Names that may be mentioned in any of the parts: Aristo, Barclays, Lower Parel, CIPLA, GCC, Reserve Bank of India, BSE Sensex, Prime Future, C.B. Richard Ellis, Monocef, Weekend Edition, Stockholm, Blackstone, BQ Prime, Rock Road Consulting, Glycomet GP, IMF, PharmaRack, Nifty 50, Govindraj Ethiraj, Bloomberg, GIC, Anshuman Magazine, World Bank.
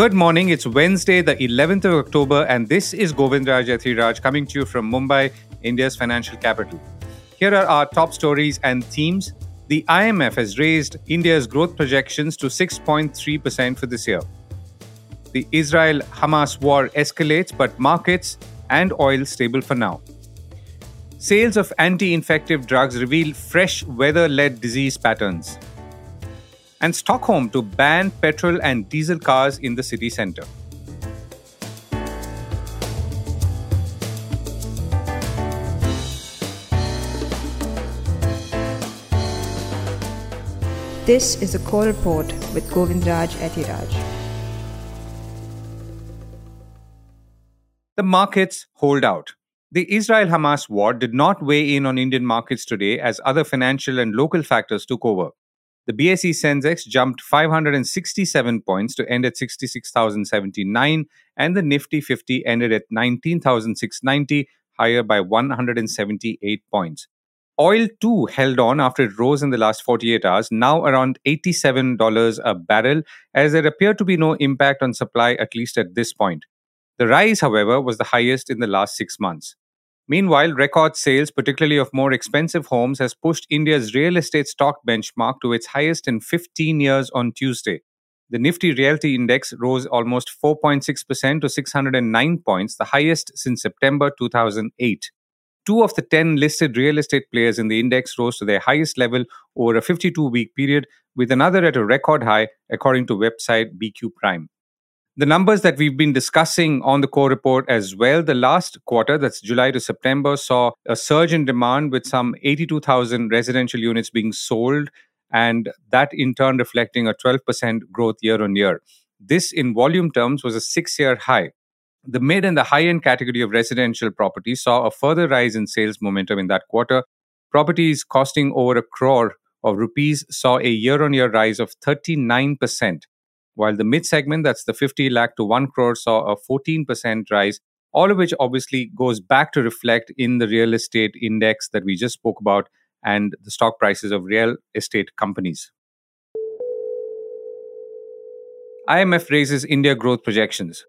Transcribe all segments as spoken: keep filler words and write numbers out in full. Good morning, it's Wednesday the eleventh of October and this is Govindraj Ethiraj coming to you from Mumbai, India's financial capital. Here are our top stories and themes. The I M F has raised India's growth projections to six point three percent for this year. The Israel-Hamas war escalates but markets and oil stable for now. Sales of anti-infective drugs reveal fresh weather-led disease patterns. And Stockholm to ban petrol and diesel cars in the city centre. This is the Core Report with Govindraj Ethiraj. The markets hold out. The Israel-Hamas war did not weigh in on Indian markets today as other financial and local factors took over. The B S E Sensex jumped five hundred sixty-seven points to end at sixty-six thousand seventy-nine and the Nifty fifty ended at nineteen thousand six hundred ninety, higher by one hundred seventy-eight points. Oil too held on after it rose in the last forty-eight hours, now around eighty-seven dollars a barrel, as there appeared to be no impact on supply, at least at this point. The rise, however, was the highest in the last six months. Meanwhile, record sales, particularly of more expensive homes, has pushed India's real estate stock benchmark to its highest in fifteen years on Tuesday. The Nifty Realty Index rose almost four point six percent to six hundred nine points, the highest since September two thousand eight. Two of the ten listed real estate players in the index rose to their highest level over a fifty-two week period, with another at a record high, according to website B Q Prime. The numbers that we've been discussing on the Core Report as well, the last quarter, that's July to September, saw a surge in demand with some eighty-two thousand residential units being sold, and that in turn reflecting a twelve percent growth year on year. This in volume terms was a six-year high. The mid and the high-end category of residential property saw a further rise in sales momentum in that quarter. Properties costing over a crore of rupees saw a year-on-year rise of thirty-nine percent. While the mid-segment, that's the fifty lakh to one crore, saw a fourteen percent rise, all of which obviously goes back to reflect in the real estate index that we just spoke about and the stock prices of real estate companies. I M F raises India growth projections.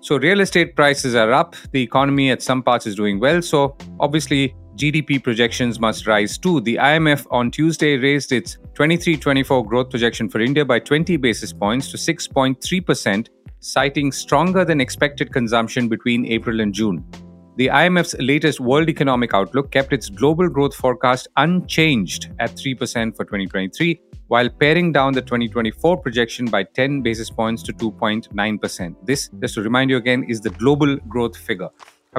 So real estate prices are up, the economy at some parts is doing well, so obviously G D P projections must rise too. The I M F on Tuesday raised its twenty-three twenty-four growth projection for India by twenty basis points to six point three percent, citing stronger than expected consumption between April and June. The I M F's latest World Economic Outlook kept its global growth forecast unchanged at three percent for twenty twenty-three, while paring down the twenty twenty-four projection by ten basis points to two point nine percent. This, just to remind you again, is the global growth figure.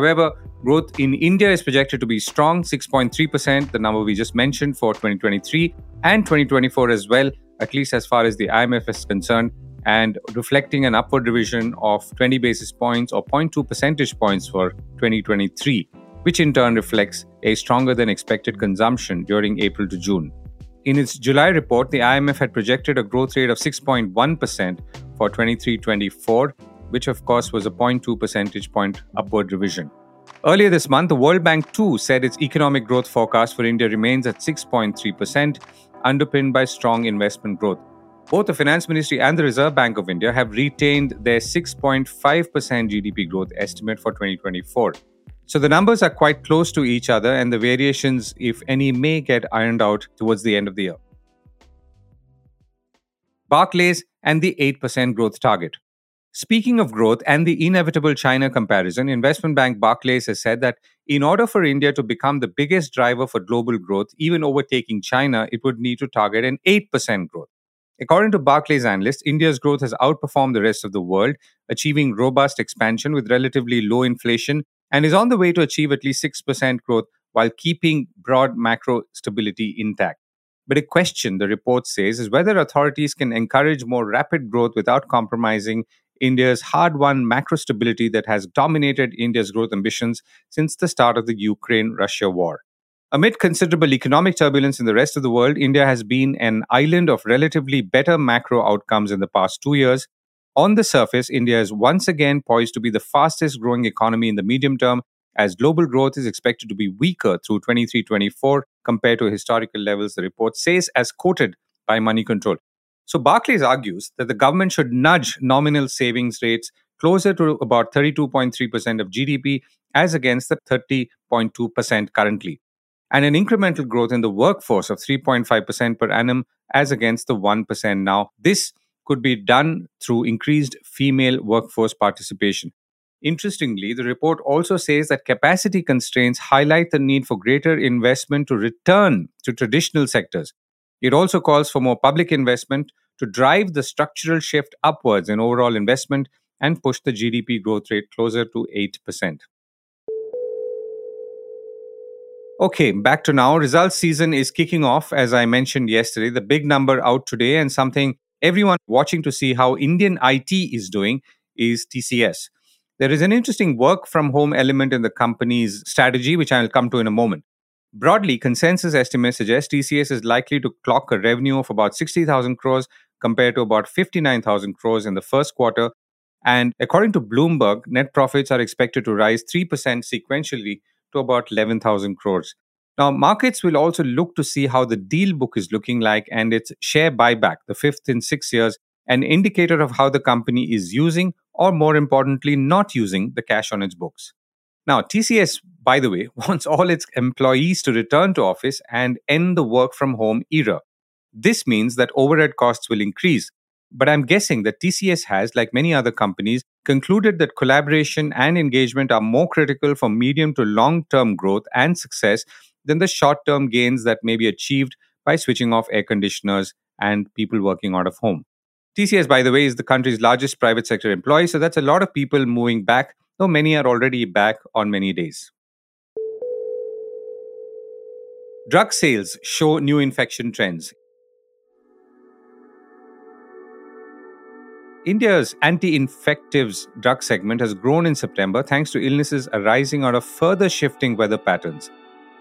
However, growth in India is projected to be strong, six point three percent, the number we just mentioned for twenty twenty-three and twenty twenty-four as well, at least as far as the I M F is concerned, and reflecting an upward revision of twenty basis points or zero point two percentage points for twenty twenty-three, which in turn reflects a stronger than expected consumption during April to June. In its July report, the I M F had projected a growth rate of six point one percent for twenty-three twenty-four, which of course was a zero point two percentage point upward revision. Earlier this month, the World Bank too said its economic growth forecast for India remains at six point three percent, underpinned by strong investment growth. Both the Finance Ministry and the Reserve Bank of India have retained their six point five percent G D P growth estimate for twenty twenty-four. So the numbers are quite close to each other and the variations, if any, may get ironed out towards the end of the year. Barclays and the eight percent growth target. Speaking of growth and the inevitable China comparison, investment bank Barclays has said that in order for India to become the biggest driver for global growth, even overtaking China, it would need to target an eight percent growth. According to Barclays analysts, India's growth has outperformed the rest of the world, achieving robust expansion with relatively low inflation and is on the way to achieve at least six percent growth while keeping broad macro stability intact. But a question, the report says, is whether authorities can encourage more rapid growth without compromising India's hard-won macro stability that has dominated India's growth ambitions since the start of the Ukraine-Russia war. Amid considerable economic turbulence in the rest of the world, India has been an island of relatively better macro outcomes in the past two years. On the surface, India is once again poised to be the fastest-growing economy in the medium term, as global growth is expected to be weaker through twenty-three twenty-four compared to historical levels, the report says, as quoted by Money Control. So Barclays argues that the government should nudge nominal savings rates closer to about thirty-two point three percent of G D P as against the thirty point two percent currently, and an incremental growth in the workforce of three point five percent per annum as against the one percent now. This could be done through increased female workforce participation. Interestingly, the report also says that capacity constraints highlight the need for greater investment to return to traditional sectors. It also calls for more public investment to drive the structural shift upwards in overall investment and push the G D P growth rate closer to eight percent. Okay, back to now. Results season is kicking off, as I mentioned yesterday. The big number out today, and something everyone watching to see how Indian I T is doing, is T C S. There is an interesting work-from-home element in the company's strategy, which I'll come to in a moment. Broadly, consensus estimates suggest T C S is likely to clock a revenue of about sixty thousand crores compared to about fifty-nine thousand crores in the first quarter. And according to Bloomberg, net profits are expected to rise three percent sequentially to about eleven thousand crores. Now, markets will also look to see how the deal book is looking like and its share buyback, the fifth in six years, an indicator of how the company is using, or more importantly, not using the cash on its books. Now, T C S, by the way, wants all its employees to return to office and end the work-from-home era. This means that overhead costs will increase. But I'm guessing that T C S has, like many other companies, concluded that collaboration and engagement are more critical for medium to long-term growth and success than the short-term gains that may be achieved by switching off air conditioners and people working out of home. T C S, by the way, is the country's largest private sector employer, so that's a lot of people moving back, though many are already back on many days. Drug sales show new infection trends. India's anti-infectives drug segment has grown in September thanks to illnesses arising out of further shifting weather patterns.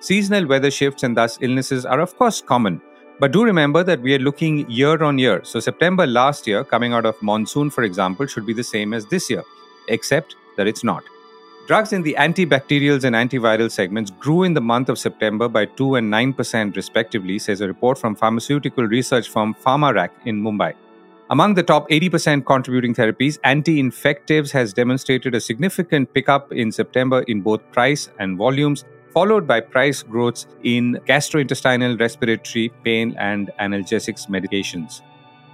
Seasonal weather shifts and thus illnesses are of course common. But do remember that we are looking year on year. So September last year, coming out of monsoon, for example, should be the same as this year, except that it's not. Drugs in the antibacterials and antiviral segments grew in the month of September by two and nine percent respectively, says a report from pharmaceutical research firm PharmaRack in Mumbai. Among the top eighty percent contributing therapies, anti-infectives has demonstrated a significant pickup in September in both price and volumes, followed by price growths in gastrointestinal, respiratory, pain, and analgesics medications.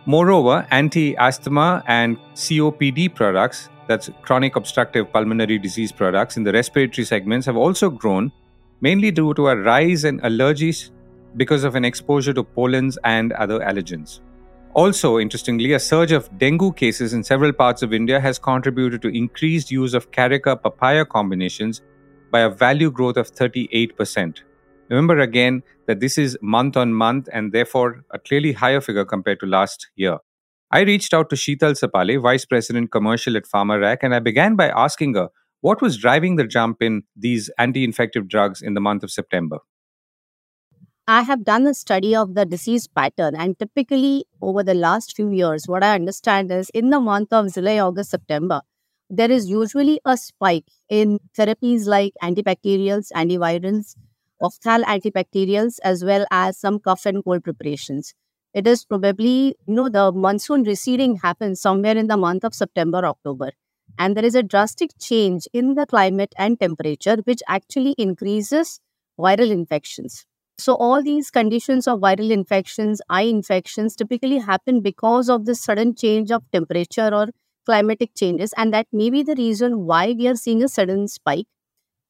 Moreover, anti-asthma and C O P D products, that's chronic obstructive pulmonary disease products, in the respiratory segments have also grown, mainly due to a rise in allergies because of an exposure to pollens and other allergens. Also, interestingly, a surge of dengue cases in several parts of India has contributed to increased use of carica-papaya combinations, by a value growth of thirty-eight percent. Remember again that this is month on month and therefore a clearly higher figure compared to last year. I reached out to Sheetal Sapale, Vice President Commercial at PharmaRack, and I began by asking her what was driving the jump in these anti-infective drugs in the month of September. I have done a study of the disease pattern, and typically over the last few years, what I understand is in the month of July, August, September, there is usually a spike in therapies like antibacterials, antivirals, ophthal antibacterials, as well as some cough and cold preparations. It is probably, you know, the monsoon receding happens somewhere in the month of September, October. And there is a drastic change in the climate and temperature, which actually increases viral infections. So all these conditions of viral infections, eye infections, typically happen because of this sudden change of temperature or climatic changes, and that may be the reason why we are seeing a sudden spike.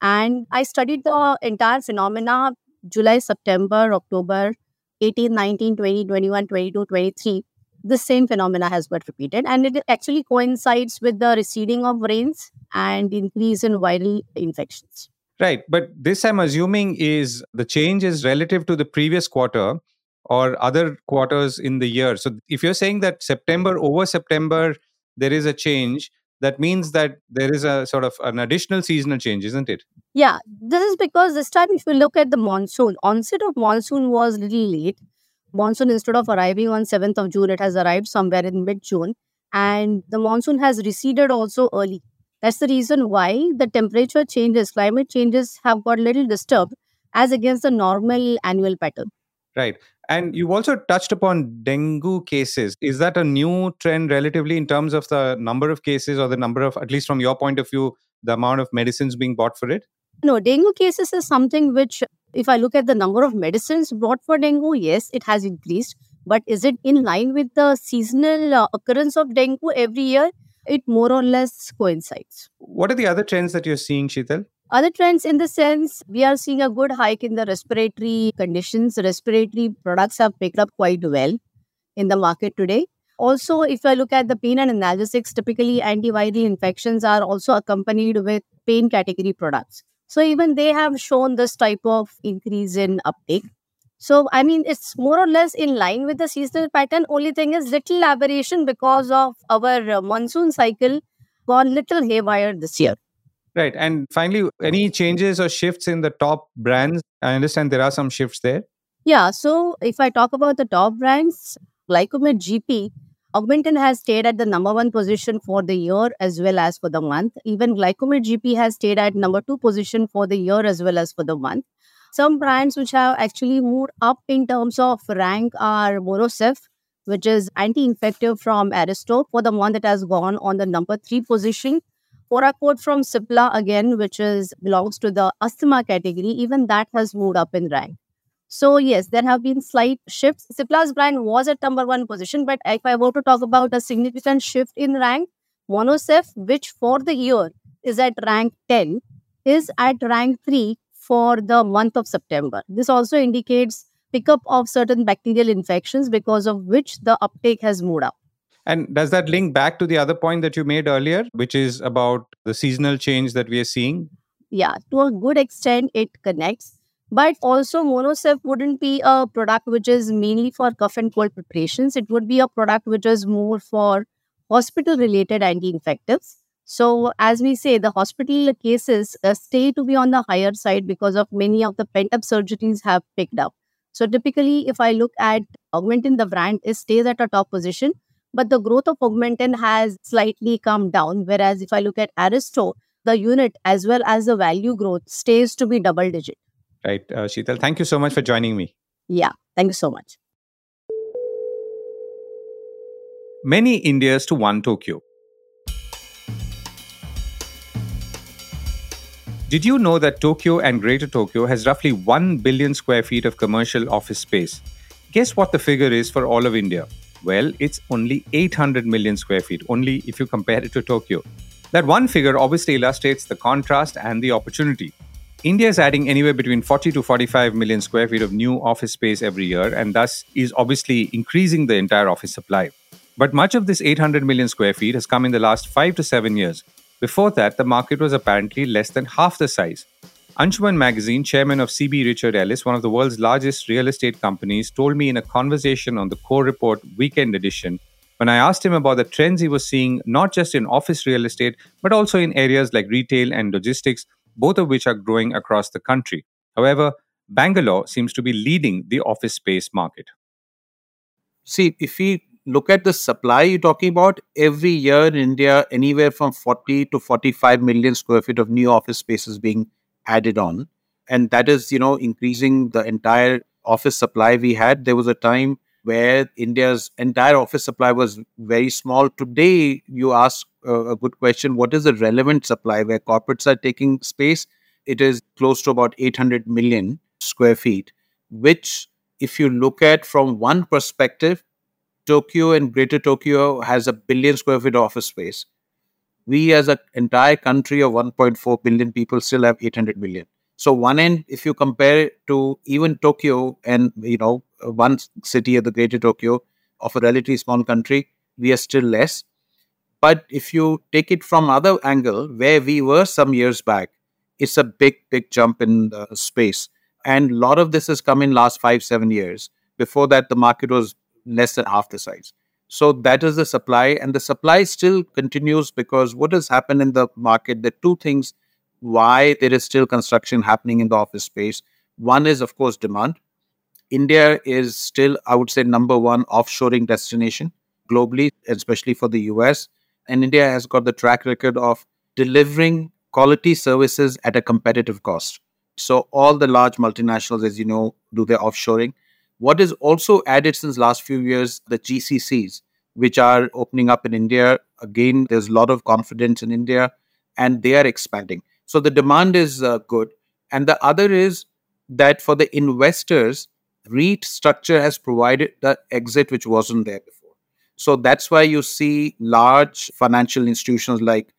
And I studied the entire phenomena July, September, October, eighteen, nineteen, twenty, twenty-one, twenty-two, twenty-three. The same phenomena has been repeated, and it actually coincides with the receding of rains and increase in viral infections. Right, but this I'm assuming is the change is relative to the previous quarter or other quarters in the year. So if you're saying that September over September, there is a change, that means that there is a sort of an additional seasonal change, isn't it? Yeah, this is because this time if you look at the monsoon, onset of monsoon was a little late. Monsoon, instead of arriving on seventh of June, it has arrived somewhere in mid-June. And the monsoon has receded also early. That's the reason why the temperature changes, climate changes have got a little disturbed as against the normal annual pattern. Right. And you also touched upon dengue cases. Is that a new trend relatively in terms of the number of cases or the number of, at least from your point of view, the amount of medicines being bought for it? No, dengue cases is something which, if I look at the number of medicines bought for dengue, yes, it has increased. But is it in line with the seasonal uh, occurrence of dengue every year? It more or less coincides. What are the other trends that you're seeing, Sheetal? Other trends in the sense, we are seeing a good hike in the respiratory conditions. Respiratory products have picked up quite well in the market today. Also, if I look at the pain and analgesics, typically antiviral infections are also accompanied with pain category products. So even they have shown this type of increase in uptake. So, I mean, it's more or less in line with the seasonal pattern. Only thing is little aberration because of our monsoon cycle gone little haywire this year. Right. And finally, any changes or shifts in the top brands? I understand there are some shifts there. Yeah. So, if I talk about the top brands, Glycomet G P, Augmentin has stayed at the number one position for the year as well as for the month. Even Glycomet G P has stayed at number two position for the year as well as for the month. Some brands which have actually moved up in terms of rank are Morosef, which is anti-infective from Aristo. For the month, it has gone on the number three position. PharmaRack from C I P L A again, which is belongs to the asthma category. Even that has moved up in rank. So yes, there have been slight shifts. C I P L A's brand was at number one position, but if I were to talk about a significant shift in rank, Monocef, which for the year is at rank ten, is at rank three for the month of September. This also indicates pickup of certain bacterial infections because of which the uptake has moved up. And does that link back to the other point that you made earlier, which is about the seasonal change that we are seeing? Yeah, to a good extent, it connects. But also, Monocef wouldn't be a product which is mainly for cough and cold preparations. It would be a product which is more for hospital-related anti-infectives. So, as we say, the hospital cases uh, stay to be on the higher side because of many of the pent-up surgeries have picked up. So, typically, if I look at Augmentin, the brand is stays at a top position. But the growth of Augmentin has slightly come down, whereas if I look at Aristo, the unit as well as the value growth stays to be double digit. Right. Uh, Sheetal, thank you so much for joining me. Yeah, thank you so much. Many Indias to one Tokyo. Did you know that Tokyo and Greater Tokyo has roughly one billion square feet of commercial office space? Guess what the figure is for all of India? Well, it's only eight hundred million square feet, only if you compare it to Tokyo. That one figure obviously illustrates the contrast and the opportunity. India is adding anywhere between forty to forty-five million square feet of new office space every year and thus is obviously increasing the entire office supply. But much of this eight hundred million square feet has come in the last five to seven years. Before that, the market was apparently less than half the size. Anshuman Magazine, chairman of C B. Richard Ellis, one of the world's largest real estate companies, told me in a conversation on the Core Report Weekend Edition when I asked him about the trends he was seeing not just in office real estate but also in areas like retail and logistics, both of which are growing across the country. However, Bangalore seems to be leading the office space market. See, if we look at the supply you're talking about, every year in India, anywhere from forty to forty-five million square feet of new office space is being added on, and that is, you know, increasing the entire office supply we had. There was a time where India's entire office supply was very small. Today, you ask uh, a good question, what is the relevant supply where corporates are taking space? It is close to about eight hundred million square feet, which if you look at from one perspective, Tokyo and Greater Tokyo has a billion square feet of office space. We as an entire country of one point four billion people still have eight hundred million. So one end, if you compare it to even Tokyo and, you know, one city of the Greater Tokyo of a relatively small country, we are still less. But if you take it from other angle, where we were some years back, it's a big, big jump in the space. And a lot of this has come in last five, seven years. Before that, the market was less than half the size. So that is the supply, and the supply still continues because what has happened in the market, there are two things why there is still construction happening in the office space. One is, of course, demand. India is still, I would say, number one offshoring destination globally, especially for the U S. And India has got the track record of delivering quality services at a competitive cost. So all the large multinationals, as you know, do their offshoring. What is also added since last few years, the G C Cs, which are opening up in India. Again, there's a lot of confidence in India and they are expanding. So the demand is uh, good. And the other is that for the investors, REIT structure has provided the exit which wasn't there before. So that's why you see large financial institutions like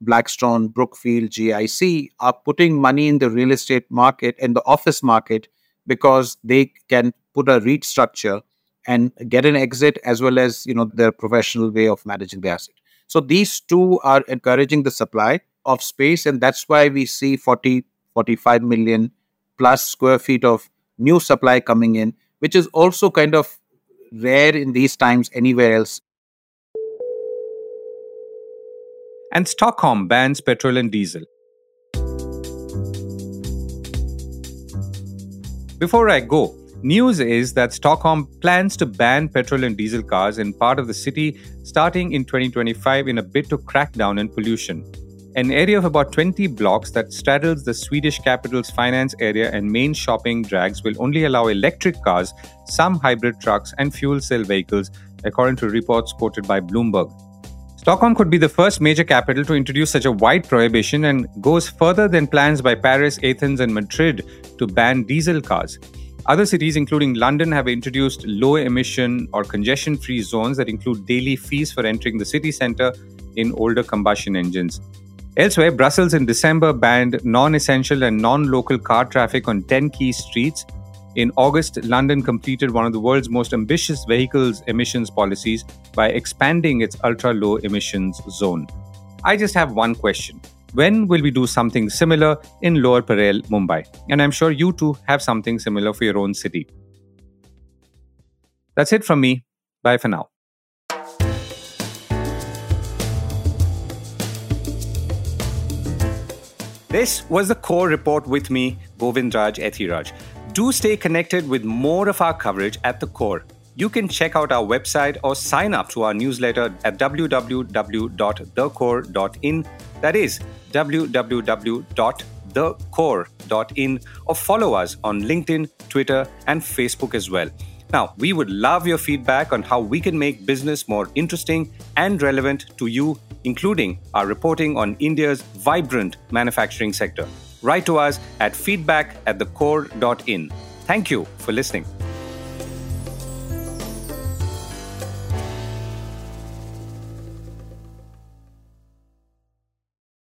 Blackstone, Brookfield, G I C are putting money in the real estate market and the office market because they can put a REIT structure and get an exit as well as, you know, their professional way of managing the asset. So these two are encouraging the supply of space, and that's why we see forty, forty-five million plus square feet of new supply coming in, which is also kind of rare in these times anywhere else. And Stockholm bans petrol and diesel. Before I go, news is that Stockholm plans to ban petrol and diesel cars in part of the city starting in twenty twenty-five in a bid to crack down on pollution. An area of about twenty blocks that straddles the Swedish capital's finance area and main shopping drags will only allow electric cars, some hybrid trucks and fuel cell vehicles, according to reports quoted by Bloomberg. Stockholm could be the first major capital to introduce such a wide prohibition and goes further than plans by Paris, Athens and Madrid to ban diesel cars. Other cities, including London, have introduced low-emission or congestion-free zones that include daily fees for entering the city centre in older combustion engines. Elsewhere, Brussels in December banned non-essential and non-local car traffic on ten key streets. In August, London completed one of the world's most ambitious vehicles emissions policies by expanding its ultra-low emissions zone. I just have one question. When will we do something similar in Lower Parel, Mumbai? And I'm sure you too have something similar for your own city. That's it from me. Bye for now. This was The Core Report with me, Govindraj Ethiraj. Do stay connected with more of our coverage at The Core. You can check out our website or sign up to our newsletter at w w w dot the core dot in. That is w w w dot the core dot in, or follow us on LinkedIn, Twitter, and Facebook as well. Now, we would love your feedback on how we can make business more interesting and relevant to you, including our reporting on India's vibrant manufacturing sector. Write to us at feedback at the core dot in. Thank you for listening.